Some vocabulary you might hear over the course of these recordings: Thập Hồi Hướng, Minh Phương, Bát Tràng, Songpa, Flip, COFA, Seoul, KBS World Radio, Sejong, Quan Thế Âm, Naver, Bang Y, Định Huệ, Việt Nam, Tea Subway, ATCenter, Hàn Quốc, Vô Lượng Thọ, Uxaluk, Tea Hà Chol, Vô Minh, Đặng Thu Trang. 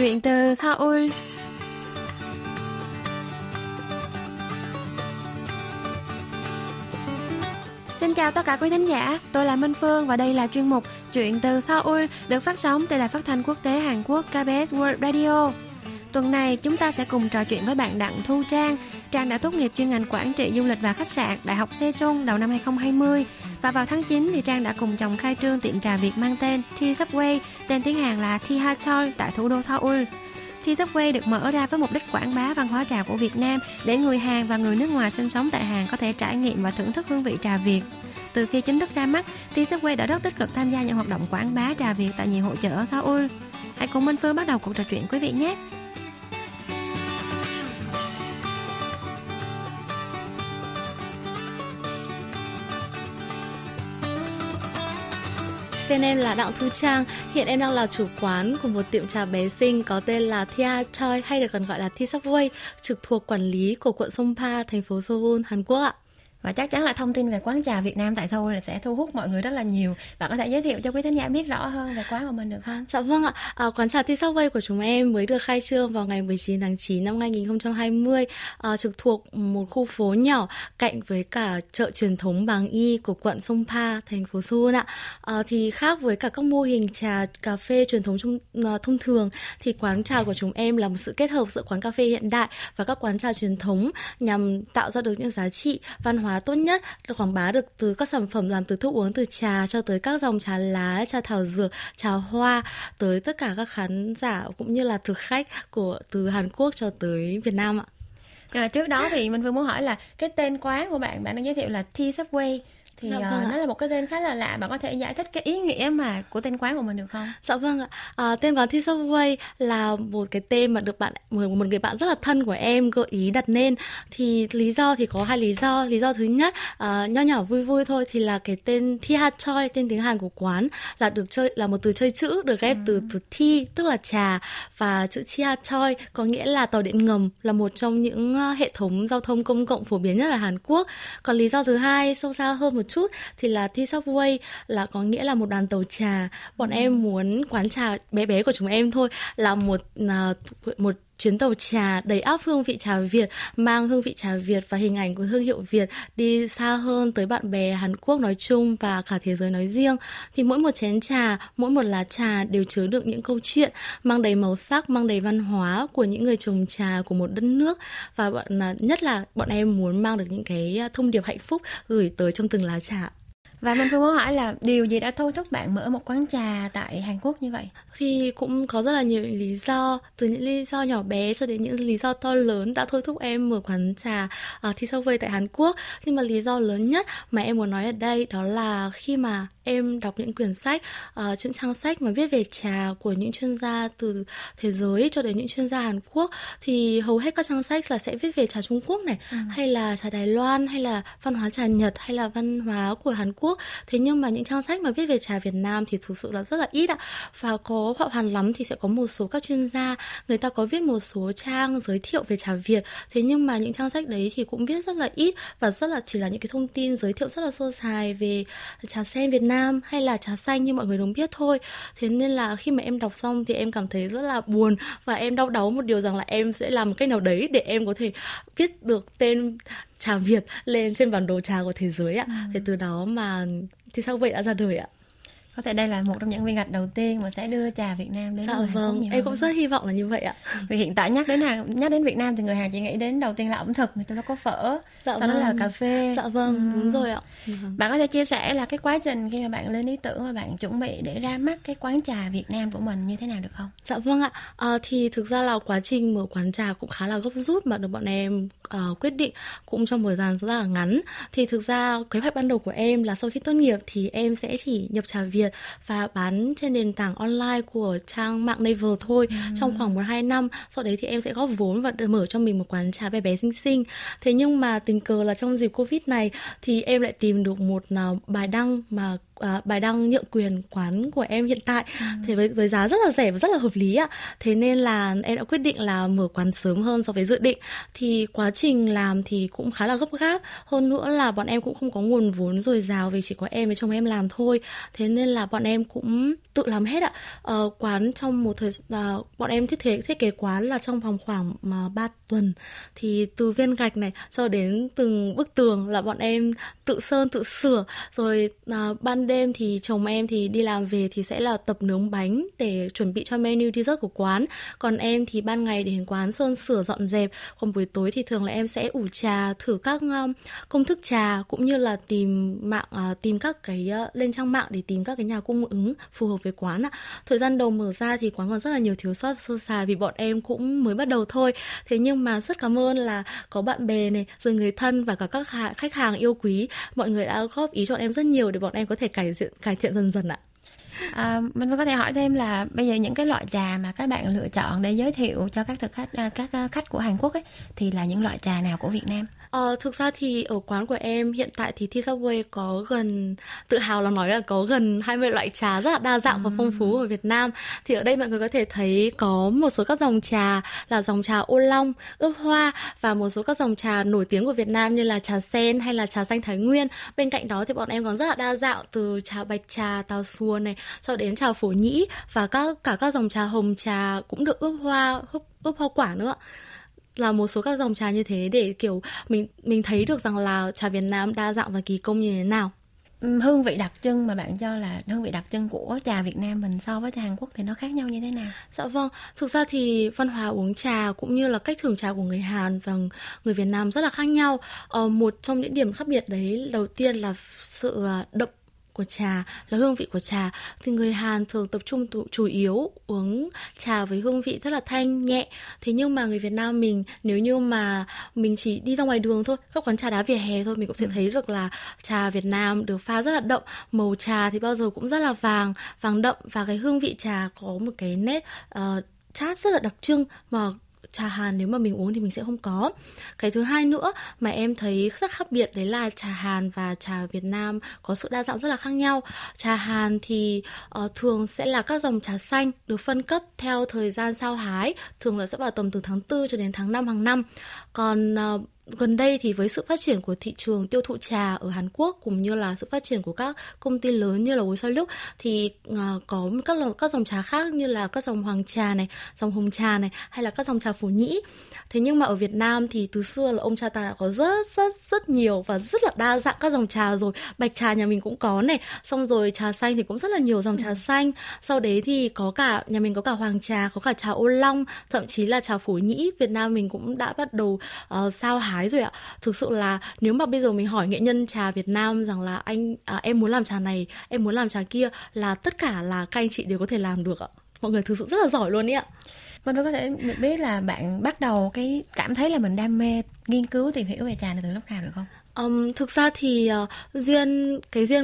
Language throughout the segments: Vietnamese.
Chuyện từ Seoul. Xin chào tất cả quý thính giả, tôi là Minh Phương và đây là chuyên mục Chuyện từ Seoul được phát sóng tại Đài Phát thanh Quốc tế Hàn Quốc KBS World Radio. Tuần này chúng ta sẽ cùng trò chuyện với bạn Đặng Thu Trang. Trang đã tốt nghiệp chuyên ngành quản trị du lịch và khách sạn Đại học Sejong đầu năm 2020 và vào tháng 9 thì Trang đã cùng chồng khai trương tiệm trà Việt mang tên Tea Subway, tên tiếng Hàn là Tea Hà Chol tại thủ đô Seoul. Tea Subway được mở ra với mục đích quảng bá văn hóa trà của Việt Nam để người Hàn và người nước ngoài sinh sống tại Hàn có thể trải nghiệm và thưởng thức hương vị trà Việt. Từ khi chính thức ra mắt, Tea Subway đã rất tích cực tham gia những hoạt động quảng bá trà Việt tại nhiều hội chợ ở Seoul. Hãy cùng Minh Phương bắt đầu cuộc trò chuyện quý vị nhé. Tên em là Đặng Thu Trang, hiện em đang là chủ quán của một tiệm trà bé xinh có tên là Tea Choi hay được còn gọi là Tea Subway, trực thuộc quản lý của quận Songpa, thành phố Seoul, Hàn Quốc ạ. Và chắc chắn là thông tin về quán trà Việt Nam tại Seoul sẽ thu hút mọi người rất là nhiều. Bạn có thể giới thiệu cho quý thính giả biết rõ hơn về quán của mình được không? Dạ vâng ạ. Quán trà Tea Subway của chúng em mới được khai trương vào ngày 19 tháng 9 năm 2020, trực thuộc một khu phố nhỏ cạnh với cả chợ truyền thống Bang Y của quận Songpa, thành phố Seoul ạ. Thì khác với cả các mô hình trà cà phê truyền thống thông thường thì quán trà của chúng em là một sự kết hợp giữa quán cà phê hiện đại và các quán trà truyền thống nhằm tạo ra được những giá trị văn hóa tốt nhất, quảng bá được từ các sản phẩm làm từ thức uống, từ trà cho tới các dòng trà lá, trà thảo dược, trà hoa, tới tất cả các khán giả cũng như là thực khách từ Hàn Quốc cho tới Việt Nam ạ. Trước đó thì Minh Phương muốn hỏi là cái tên quán của bạn đang giới thiệu là Tea Subway thì nó là một cái tên khá là lạ, bạn có thể giải thích cái ý nghĩa mà của tên quán của mình được không? Dạ vâng ạ. Tên quán Tea Subway là một cái tên mà được một người bạn rất là thân của em gợi ý đặt nên. Thì lý do thì có hai lý do. Lý do thứ nhất nho nhỏ vui thôi thì là cái tên Tea Choi, tên tiếng Hàn của quán là một từ chơi chữ được ghép từ tea tức là trà và chữ Tea Choi có nghĩa là tàu điện ngầm, là một trong những hệ thống giao thông công cộng phổ biến nhất ở Hàn Quốc. Còn lý do thứ hai sâu xa hơn một chút thì là Tea Subway là có nghĩa là một đoàn tàu trà. Bọn em muốn quán trà bé bé của chúng em thôi là một chuyến tàu trà đầy ắp hương vị trà Việt, mang hương vị trà Việt và hình ảnh của thương hiệu Việt đi xa hơn tới bạn bè Hàn Quốc nói chung và cả thế giới nói riêng. Thì mỗi một chén trà, mỗi một lá trà đều chứa đựng những câu chuyện, mang đầy màu sắc, mang đầy văn hóa của những người trồng trà của một đất nước. Và nhất là bọn em muốn mang được những cái thông điệp hạnh phúc gửi tới trong từng lá trà. Và mình cũng muốn hỏi là điều gì đã thôi thúc bạn mở một quán trà tại Hàn Quốc như vậy? Thì cũng có rất là nhiều lý do, từ những lý do nhỏ bé cho đến những lý do to lớn đã thôi thúc em mở quán trà Tea Subway tại Hàn Quốc. Nhưng mà lý do lớn nhất mà em muốn nói ở đây đó là khi mà em đọc những quyển sách, những trang sách mà viết về trà của những chuyên gia từ thế giới cho đến những chuyên gia Hàn Quốc thì hầu hết các trang sách là sẽ viết về trà Trung Quốc này, hay là trà Đài Loan, hay là văn hóa trà Nhật, hay là văn hóa của Hàn Quốc. Thế nhưng mà những trang sách mà viết về trà Việt Nam thì thực sự là rất là ít ạ. Và có hoặc hẳn lắm thì sẽ có một số các chuyên gia, người ta có viết một số trang giới thiệu về trà Việt. Thế nhưng mà những trang sách đấy thì cũng viết rất là ít và rất là chỉ là những cái thông tin giới thiệu rất là sơ sài về trà sen Việt Nam hay là trà xanh như mọi người đồng biết thôi. Thế nên là khi mà em đọc xong thì em cảm thấy rất là buồn và em đau đáu một điều rằng là em sẽ làm một cách nào đấy để em có thể viết được tên trà Việt lên trên bản đồ trà của thế giới ạ. Thì từ đó mà Tea Subway đã ra đời ạ. Có thể đây là một trong những viên gạch đầu tiên mà sẽ đưa trà Việt Nam đến Hàn Quốc nhiều. Em cũng rất hy vọng là như vậy ạ. Vì hiện tại nhắc đến Việt Nam thì người Hàn chỉ nghĩ đến đầu tiên là ẩm thực, trong đó có phở, sau đó là cà phê. Dạ vâng, đúng rồi ạ. Bạn có thể chia sẻ là cái quá trình khi mà bạn lên ý tưởng và bạn chuẩn bị để ra mắt cái quán trà Việt Nam của mình như thế nào được không? Dạ vâng ạ. Thì thực ra là quá trình mở quán trà cũng khá là gấp rút mà được bọn em quyết định cũng trong thời gian rất là ngắn. Thì thực ra kế hoạch ban đầu của em là sau khi tốt nghiệp thì em sẽ chỉ nhập trà Việt và bán trên nền tảng online của trang mạng Naver thôi trong khoảng 1-2 năm. Sau đấy thì em sẽ góp vốn và mở cho mình một quán trà bé bé xinh xinh. Thế nhưng mà tình cờ là trong dịp Covid này thì em lại tìm được một bài đăng mà bài đăng nhượng quyền quán của em hiện tại thì với giá rất là rẻ và rất là hợp lý ạ. Thế nên là em đã quyết định là mở quán sớm hơn so với dự định. Thì quá trình làm thì cũng khá là gấp gáp, hơn nữa là bọn em cũng không có nguồn vốn dồi dào vì chỉ có em với chồng em làm thôi. Thế nên là bọn em cũng tự làm hết ạ. Quán trong một thời bọn em thiết kế quán là trong vòng khoảng 3 tuần, thì từ viên gạch này cho đến từng bức tường là bọn em tự sơn tự sửa. Rồi ban đêm thì chồng em thì đi làm về thì sẽ là tập nướng bánh để chuẩn bị cho menu dessert của quán, còn em thì ban ngày đến quán sơn sửa dọn dẹp, còn buổi tối thì thường là em sẽ ủ trà, thử các công thức trà, cũng như là tìm các cái lên trang mạng để tìm các cái nhà cung ứng phù hợp với quán ạ. Thời gian đầu mở ra thì quán còn rất là nhiều thiếu sót sơ sài vì bọn em cũng mới bắt đầu thôi. Thế nhưng mà rất cảm ơn là có bạn bè này, rồi người thân và cả các khách hàng yêu quý, mọi người đã góp ý cho bọn em rất nhiều để bọn em có thể cải thiện dần dần ạ. Mình có thể hỏi thêm là bây giờ những cái loại trà mà các bạn lựa chọn để giới thiệu cho các khách của Hàn Quốc ấy, thì là những loại trà nào của Việt Nam? Thực ra thì ở quán của em hiện tại thì Tea Subway có gần, tự hào là nói là có gần 20 loại trà rất là đa dạng và phong phú ở Việt Nam. Thì ở đây mọi người có thể thấy có một số các dòng trà là dòng trà ô long, ướp hoa và một số các dòng trà nổi tiếng của Việt Nam như là trà sen hay là trà xanh Thái Nguyên. Bên cạnh đó thì bọn em còn rất là đa dạng, từ trà bạch trà, táo xùa này cho đến trà phổ nhĩ và các dòng trà hồng trà cũng được ướp hoa quả nữa. Là một số các dòng trà như thế để kiểu mình thấy được rằng là trà Việt Nam đa dạng và kỳ công như thế nào. Hương vị đặc trưng mà bạn cho là hương vị đặc trưng của trà Việt Nam mình so với trà Hàn Quốc thì nó khác nhau như thế nào? Dạ vâng, thực ra thì văn hóa uống trà cũng như là cách thưởng trà của người Hàn và người Việt Nam rất là khác nhau. Một trong những điểm khác biệt đấy đầu tiên là sự đậm của trà, là hương vị của trà. Thì người Hàn thường tập trung chủ yếu uống trà với hương vị rất là thanh nhẹ. Thế nhưng mà người Việt Nam mình, nếu như mà mình chỉ đi ra ngoài đường thôi, các quán trà đá vỉa hè thôi, mình cũng sẽ thấy được là trà Việt Nam được pha rất là đậm. Màu trà thì bao giờ cũng rất là vàng đậm, và cái hương vị trà có một cái nét chát rất là đặc trưng mà trà Hàn nếu mà mình uống thì mình sẽ không có. Cái thứ hai nữa mà em thấy rất khác biệt đấy là trà Hàn và trà Việt Nam có sự đa dạng rất là khác nhau. Trà Hàn thì thường sẽ là các dòng trà xanh được phân cấp theo thời gian sao hái, thường là sẽ vào tầm từ tháng 4 cho đến tháng 5 hàng năm. Còn gần đây thì với sự phát triển của thị trường tiêu thụ trà ở Hàn Quốc cũng như là sự phát triển của các công ty lớn như là Uxaluk thì có các dòng trà khác như là các dòng hoàng trà này, dòng hồng trà này hay là các dòng trà phổ nhĩ. Thế nhưng mà ở Việt Nam thì từ xưa là ông cha ta đã có rất nhiều và rất là đa dạng các dòng trà rồi. Bạch trà nhà mình cũng có này, xong rồi trà xanh thì cũng rất là nhiều dòng trà xanh. Sau đấy thì nhà mình có cả hoàng trà, có cả trà ô long, thậm chí là trà phổ nhĩ Việt Nam mình cũng đã bắt đầu sao hái rồi ạ. Thực sự là nếu mà bây giờ mình hỏi nghệ nhân trà Việt Nam rằng là em muốn làm trà này, em muốn làm trà kia, là tất cả là các anh chị đều có thể làm được ạ. Mọi người thực sự rất là giỏi luôn ấy ạ. Mình có thể biết là bạn bắt đầu cảm thấy là mình đam mê nghiên cứu tìm hiểu về trà này từ lúc nào được không? Thực ra thì duyên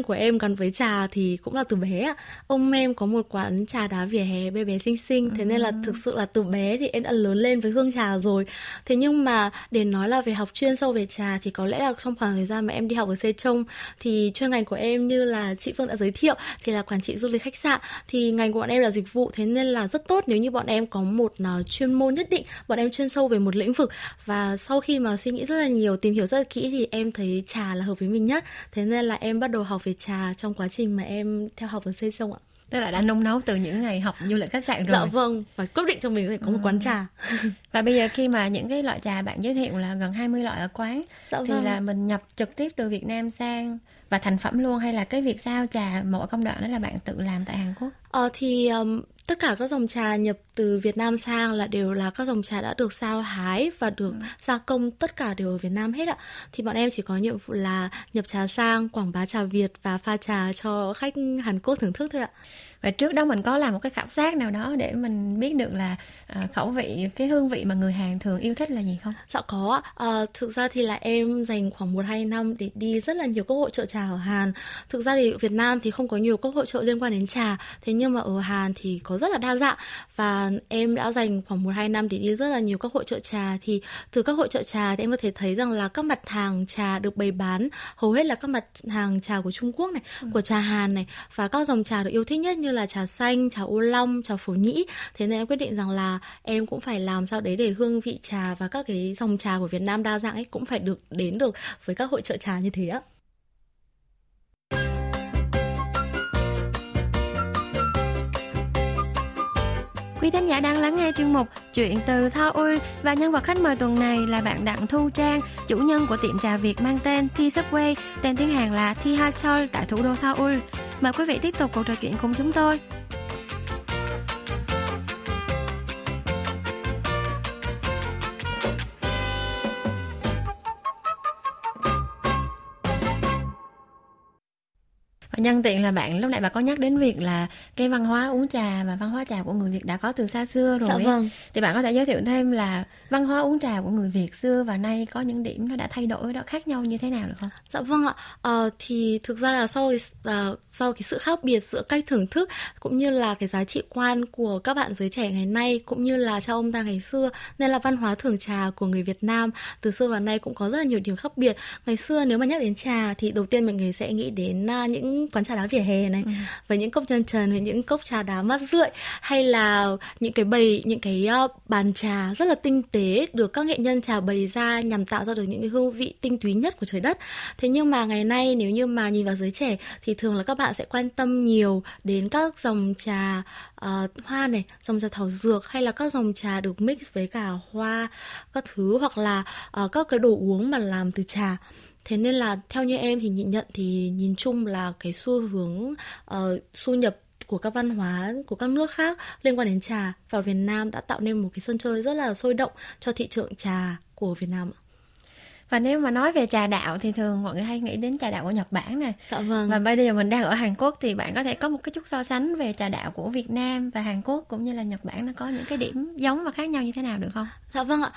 của em gắn với trà thì cũng là từ bé ạ. Ông em có một quán trà đá vỉa hè bé xinh xinh. Thế nên là thực sự là từ bé thì em đã lớn lên với hương trà rồi. Thế nhưng mà để nói là về học chuyên sâu về trà thì có lẽ là trong khoảng thời gian mà em đi học ở Sejong thì chuyên ngành của em như là chị Phương đã giới thiệu thì là quản trị du lịch khách sạn. Thì ngành của bọn em là dịch vụ, thế nên là rất tốt nếu như bọn em có một chuyên môn nhất định, bọn em chuyên sâu về một lĩnh vực. Và sau khi mà suy nghĩ rất là nhiều, tìm hiểu rất là kỹ thì em thấy trà là hợp với mình nhất. Thế nên là em bắt đầu học về trà trong quá trình mà em theo học ở Sejong ạ. Tức là đã nung nấu từ những ngày học du lịch khách sạn rồi. Dạ vâng, và quyết định cho mình phải có một quán trà. Và bây giờ khi mà những cái loại trà bạn giới thiệu là gần 20 loại ở quán, dạ thì vâng, là mình nhập trực tiếp từ Việt Nam sang và thành phẩm luôn, hay là cái việc sao trà mọi công đoạn đó là bạn tự làm tại Hàn Quốc? Tất cả các dòng trà nhập từ Việt Nam sang là đều là các dòng trà đã được sao hái và được gia công, tất cả đều ở Việt Nam hết ạ. Thì bọn em chỉ có nhiệm vụ là nhập trà sang, quảng bá trà Việt và pha trà cho khách Hàn Quốc thưởng thức thôi ạ. Và trước đó mình có làm một cái khảo sát nào đó để mình biết được là khẩu vị, cái hương vị mà người Hàn thường yêu thích là gì không? Dạ có ạ. Thực ra thì là em dành khoảng 1-2 năm để đi rất là nhiều các hội chợ trà ở Hàn. Thực ra thì Việt Nam thì không có nhiều các hội chợ liên quan đến trà. Thế nhưng mà ở Hàn thì có nó rất là đa dạng, và em đã dành khoảng 1-2 năm để đi rất là nhiều các hội chợ trà. Thì từ các hội chợ trà thì em có thể thấy rằng là các mặt hàng trà được bày bán hầu hết là các mặt hàng trà của Trung Quốc này, của trà Hàn này, và các dòng trà được yêu thích nhất như là trà xanh, trà ô long, trà phổ nhĩ. Thế nên em quyết định rằng là em cũng phải làm sao đấy để hương vị trà và các cái dòng trà của Việt Nam đa dạng ấy cũng phải được đến được với các hội chợ trà như thế ạ. Quý thính giả đang lắng nghe chuyên mục Chuyện từ Seoul, và nhân vật khách mời tuần này là bạn Đặng Thu Trang, chủ nhân của tiệm trà Việt mang tên Tea Subway, tên tiếng Hàn là Tea Hà Chol tại thủ đô Seoul. Mời quý vị tiếp tục cuộc trò chuyện cùng chúng tôi. Nhân tiện là bạn, lúc nãy bà có nhắc đến việc là cái văn hóa uống trà và văn hóa trà của người Việt đã có từ xa xưa rồi. Dạ vâng. Thì bạn có thể giới thiệu thêm là văn hóa uống trà của người Việt xưa và nay có những điểm nó đã thay đổi, nó khác nhau như thế nào được không? Dạ vâng ạ. Thì thực ra là do cái sự khác biệt giữa cách thưởng thức cũng như là cái giá trị quan của các bạn giới trẻ ngày nay cũng như là cha ông ta ngày xưa, nên là văn hóa thưởng trà của người Việt Nam từ xưa và nay cũng có rất là nhiều điểm khác biệt. Ngày xưa nếu mà nhắc đến trà thì đầu tiên mọi người sẽ nghĩ đến những quán trà đá vỉa hè này, với những cốc chân trần, với những cốc trà đá mát rượi, hay là những cái bàn trà rất là tinh tế được các nghệ nhân trà bày ra nhằm tạo ra được những cái hương vị tinh túy nhất của trời đất. Thế nhưng mà ngày nay nếu như mà nhìn vào giới trẻ thì thường là các bạn sẽ quan tâm nhiều đến các dòng trà hoa này, dòng trà thảo dược, hay là các dòng trà được mix với cả hoa các thứ, hoặc là các cái đồ uống mà làm từ trà. Thế nên là theo như em thì nhìn chung là cái xu hướng xu nhập của các văn hóa của các nước khác liên quan đến trà vào Việt Nam đã tạo nên một cái sân chơi rất là sôi động cho thị trường trà của Việt Nam. Và nếu mà nói về trà đạo thì thường mọi người hay nghĩ đến trà đạo của Nhật Bản này. Dạ vâng. Và bây giờ mình đang ở Hàn Quốc, thì bạn có thể có một cái chút so sánh về trà đạo của Việt Nam và Hàn Quốc cũng như là Nhật Bản, nó có những cái điểm giống và khác nhau như thế nào được không? Dạ vâng ạ.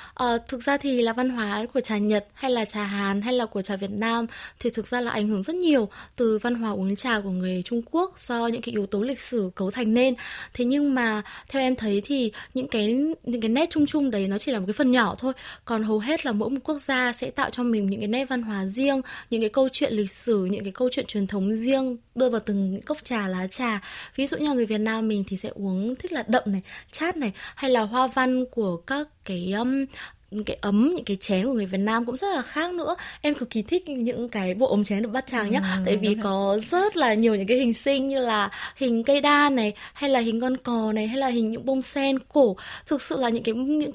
Thực ra thì là văn hóa của trà Nhật hay là trà Hàn hay là của trà Việt Nam thì thực ra là ảnh hưởng rất nhiều từ văn hóa uống trà của người Trung Quốc do những cái yếu tố lịch sử cấu thành nên. Thế nhưng mà theo em thấy thì những cái nét chung chung đấy nó chỉ là một cái phần nhỏ thôi. Còn hầu hết là mỗi một quốc gia sẽ tạo cho mình những cái nét văn hóa riêng, những cái câu chuyện lịch sử, những cái câu chuyện truyền thống riêng đưa vào từng cốc trà, lá trà. Ví dụ như người Việt Nam mình thì sẽ uống thích là đậm này, chát này, hay là hoa văn của các cái ấm, những cái chén của người Việt Nam cũng rất là khác nữa. Em cực kỳ thích những cái bộ ống chén được Bát Tràng nhá, tại vì có rất là nhiều những cái hình xinh như là hình cây đa này, hay là hình con cò này, hay là hình những bông sen cổ. Thực sự là những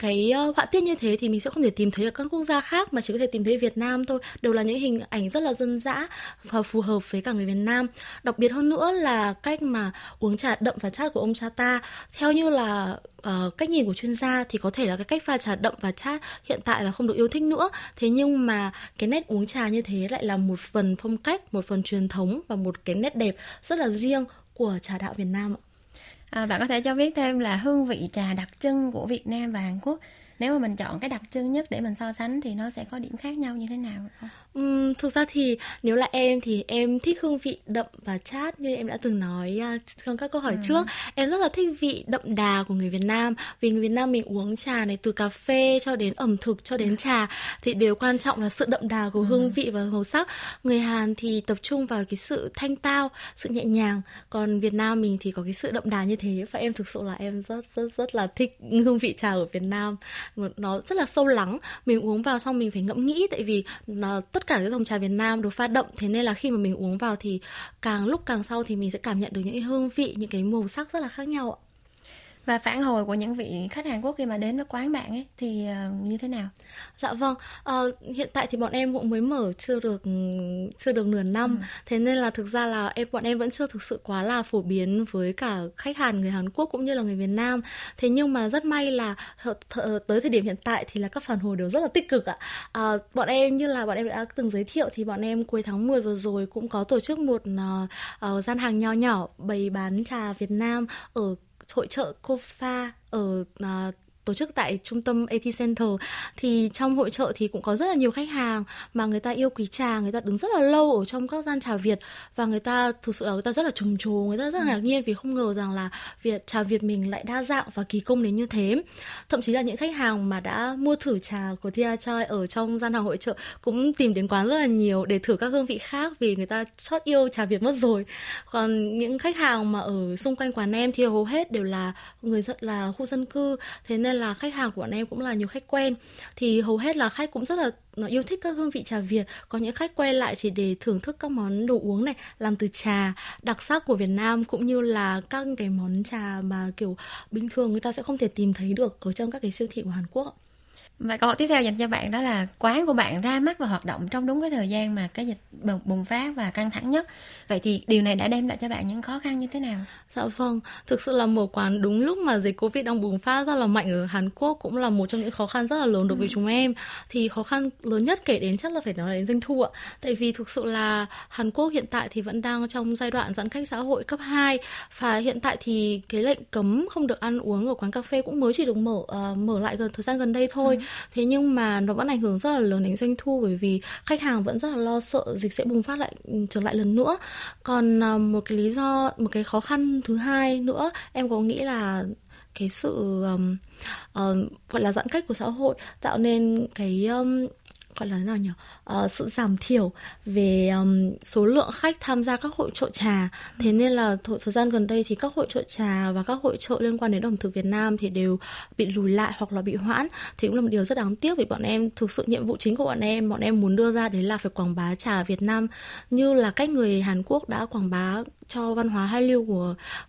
cái họa tiết như thế thì mình sẽ không thể tìm thấy ở các quốc gia khác mà chỉ có thể tìm thấy ở Việt Nam thôi. Đều là những hình ảnh rất là dân dã và phù hợp với cả người Việt Nam. Đặc biệt hơn nữa là cách mà uống trà đậm và chát của ông cha ta. Theo như là cách nhìn của chuyên gia thì có thể là cái cách pha trà đậm và chát hiện tại là không được yêu thích nữa. Thế nhưng mà cái nét uống trà như thế lại là một phần phong cách, một phần truyền thống và một cái nét đẹp rất là riêng của trà đạo Việt Nam ạ. Bạn có thể cho biết thêm là hương vị trà đặc trưng của Việt Nam và Hàn Quốc, nếu mà mình chọn cái đặc trưng nhất để mình so sánh thì nó sẽ có điểm khác nhau như thế nào không? Thực ra thì nếu là em thì em thích hương vị đậm và chát như em đã từng nói trong các câu hỏi trước. Em rất là thích vị đậm đà của người Việt Nam, vì người Việt Nam mình uống trà này từ cà phê cho đến ẩm thực cho đến trà thì đều quan trọng là sự đậm đà của hương vị và màu sắc. Người Hàn thì tập trung vào cái sự thanh tao, sự nhẹ nhàng, còn Việt Nam mình thì có cái sự đậm đà như thế. Và em thực sự là em rất là thích hương vị trà của Việt Nam, nó rất là sâu lắng, mình uống vào xong mình phải ngẫm nghĩ, tại vì tất cả cái dòng trà Việt Nam được pha đậm, thế nên là khi mà mình uống vào thì càng sau thì mình sẽ cảm nhận được những hương vị, những cái màu sắc rất là khác nhau ạ. Và phản hồi của những vị khách Hàn Quốc khi mà đến với quán bạn ấy thì như thế nào? Dạ vâng, hiện tại thì bọn em cũng mới mở chưa được nửa năm, thế nên là thực ra là bọn em vẫn chưa thực sự quá là phổ biến với cả khách Hàn, người Hàn Quốc cũng như là người Việt Nam. Thế nhưng mà rất may là tới thời điểm hiện tại thì là các phản hồi đều rất là tích cực ạ. Bọn em như là bọn em đã từng giới thiệu thì bọn em cuối tháng 10 vừa rồi cũng có tổ chức một gian hàng nho nhỏ bày bán trà Việt Nam ở hội chợ COFA ở tổ chức tại trung tâm ATCenter, thì trong hội chợ thì cũng có rất là nhiều khách hàng mà người ta yêu quý trà, người ta đứng rất là lâu ở trong các gian trà Việt và người ta thực sự là người ta rất là trầm trồ, người ta rất là ngạc nhiên vì không ngờ rằng là trà Việt mình lại đa dạng và kỳ công đến như thế. Thậm chí là những khách hàng mà đã mua thử trà của Tea Hà Chol ở trong gian hàng hội chợ cũng tìm đến quán rất là nhiều để thử các hương vị khác vì người ta chót yêu trà Việt mất rồi. Còn những khách hàng mà ở xung quanh quán em thì hầu hết đều là người rất là khu dân cư, thế nên là khách hàng của bọn em cũng là nhiều khách quen, thì hầu hết là khách cũng rất là yêu thích các hương vị trà Việt. Có những khách quay lại chỉ để thưởng thức các món đồ uống này làm từ trà đặc sắc của Việt Nam, cũng như là các cái món trà mà kiểu bình thường người ta sẽ không thể tìm thấy được ở trong các cái siêu thị của Hàn Quốc. Và câu hỏi tiếp theo dành cho bạn đó là quán của bạn ra mắt và hoạt động trong đúng cái thời gian mà cái dịch bùng phát và căng thẳng nhất. Vậy thì điều này đã đem lại cho bạn những khó khăn như thế nào? Dạ vâng, thực sự là mở quán đúng lúc mà dịch Covid đang bùng phát rất là mạnh ở Hàn Quốc cũng là một trong những khó khăn rất là lớn đối với chúng em. Thì khó khăn lớn nhất kể đến chắc là phải nói đến doanh thu ạ. Tại vì thực sự là Hàn Quốc hiện tại thì vẫn đang trong giai đoạn giãn cách xã hội cấp 2, và hiện tại thì cái lệnh cấm không được ăn uống ở quán cà phê cũng mới chỉ được mở lại gần thời gian gần đây thôi. Thế nhưng mà nó vẫn ảnh hưởng rất là lớn đến doanh thu, bởi vì khách hàng vẫn rất là lo sợ dịch sẽ bùng phát lại trở lại lần nữa. Còn một cái lý do, một cái khó khăn thứ hai nữa em có nghĩ là cái sự gọi là giãn cách của xã hội tạo nên cái gọi là thế nào nhỉ? Sự giảm thiểu về số lượng khách tham gia các hội chợ trà. Thế nên là thời gian gần đây thì các hội chợ trà và các hội chợ liên quan đến ẩm thực Việt Nam thì đều bị lùi lại hoặc là bị hoãn. Thì cũng là một điều rất đáng tiếc, vì bọn em thực sự nhiệm vụ chính của bọn em muốn đưa ra đấy là phải quảng bá trà Việt Nam như là cách người Hàn Quốc đã quảng bá cho văn hóa hai lưu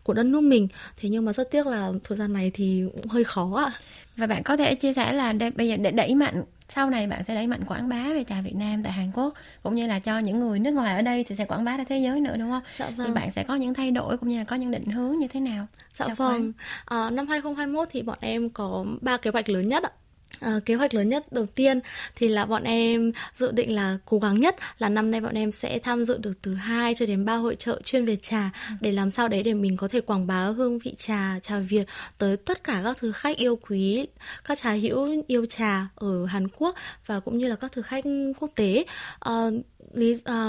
của đất nước mình. Thế nhưng mà rất tiếc là thời gian này thì cũng hơi khó ạ. Và bạn có thể chia sẻ là bây giờ để đẩy mạnh, sau này bạn sẽ đẩy mạnh quảng bá về trà Việt Nam tại Hàn Quốc, cũng như là cho những người nước ngoài ở đây thì sẽ quảng bá ra thế giới nữa, đúng không? Dạ vâng. Thì bạn sẽ có những thay đổi cũng như là có những định hướng như thế nào? Dạ vâng. Năm 2021 thì bọn em có 3 kế hoạch lớn nhất ạ. Kế hoạch lớn nhất đầu tiên thì là bọn em dự định là cố gắng nhất là năm nay bọn em sẽ tham dự được từ 2 cho đến 3 hội chợ chuyên về trà, để làm sao đấy để mình có thể quảng bá hương vị trà, trà Việt tới tất cả các thứ khách yêu quý, các trà hữu yêu trà ở Hàn Quốc và cũng như là các thứ khách quốc tế.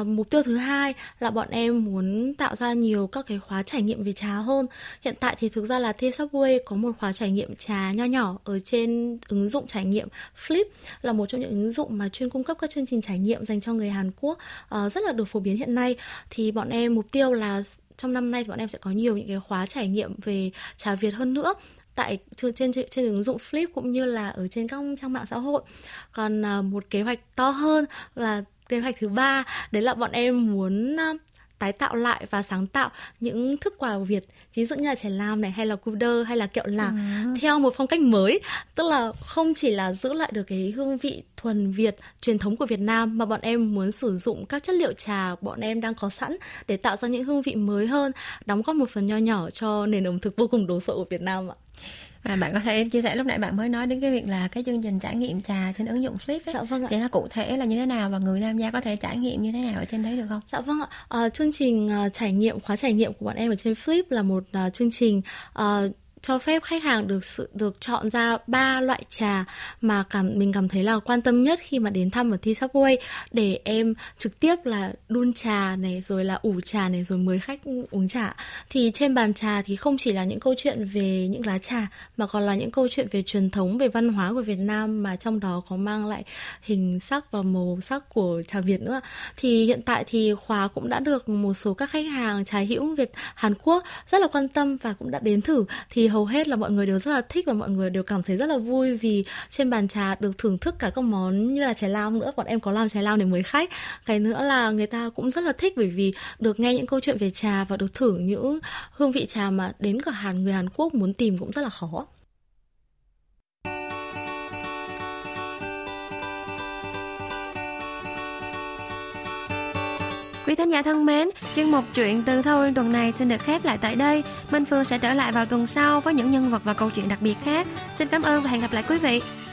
Mục tiêu thứ hai là bọn em muốn tạo ra nhiều các cái khóa trải nghiệm về trà hơn. Hiện tại thì thực ra là Tea Subway có một khóa trải nghiệm trà nho nhỏ ở trên ứng dụng trải nghiệm Flip, là một trong những ứng dụng mà chuyên cung cấp các chương trình trải nghiệm dành cho người Hàn Quốc, rất là được phổ biến hiện nay. Thì bọn em mục tiêu là trong năm nay thì bọn em sẽ có nhiều những cái khóa trải nghiệm về trà Việt hơn nữa tại trên ứng dụng Flip cũng như là ở trên các trang mạng xã hội. Còn một kế hoạch to hơn là kế hoạch thứ 3, đấy là bọn em muốn tái tạo lại và sáng tạo những thức quà Việt, ví dụ như là chè lam này, hay là cu đơ, hay là kẹo lạc, theo một phong cách mới. Tức là không chỉ là giữ lại được cái hương vị thuần Việt, truyền thống của Việt Nam, mà bọn em muốn sử dụng các chất liệu trà bọn em đang có sẵn để tạo ra những hương vị mới hơn, đóng góp một phần nho nhỏ cho nền ẩm thực vô cùng đồ sộ của Việt Nam ạ. À, bạn có thể chia sẻ, lúc nãy bạn mới nói đến cái việc là cái chương trình trải nghiệm trà trên ứng dụng Flip ấy. Dạ vâng ạ. Thì nó cụ thể là như thế nào và người tham gia có thể trải nghiệm như thế nào ở trên đấy được không? Dạ vâng ạ. Chương trình trải nghiệm, khóa trải nghiệm của bọn em ở trên Flip là một chương trình cho phép khách hàng được chọn ra 3 loại trà mà mình cảm thấy là quan tâm nhất khi mà đến thăm ở Tea Subway, để em trực tiếp là đun trà này, rồi là ủ trà này, rồi mời khách uống trà. Thì trên bàn trà thì không chỉ là những câu chuyện về những lá trà, mà còn là những câu chuyện về truyền thống, về văn hóa của Việt Nam, mà trong đó có mang lại hình sắc và màu sắc của trà Việt nữa. Thì hiện tại thì khóa cũng đã được một số các khách hàng trà hữu Việt Hàn Quốc rất là quan tâm và cũng đã đến thử. Thì hầu hết là mọi người đều rất là thích và mọi người đều cảm thấy rất là vui vì trên bàn trà được thưởng thức cả các món như là chè lam nữa. Bọn em có làm chè lam để mời khách. Cái nữa là người ta cũng rất là thích bởi vì được nghe những câu chuyện về trà và được thử những hương vị trà mà đến cả người Hàn Quốc muốn tìm cũng rất là khó. Quý thính giả thân mến, chuyên mục Chuyện từ Seoul tuần này xin được khép lại tại đây. Minh Phương sẽ trở lại vào tuần sau với những nhân vật và câu chuyện đặc biệt khác. Xin cảm ơn và hẹn gặp lại quý vị.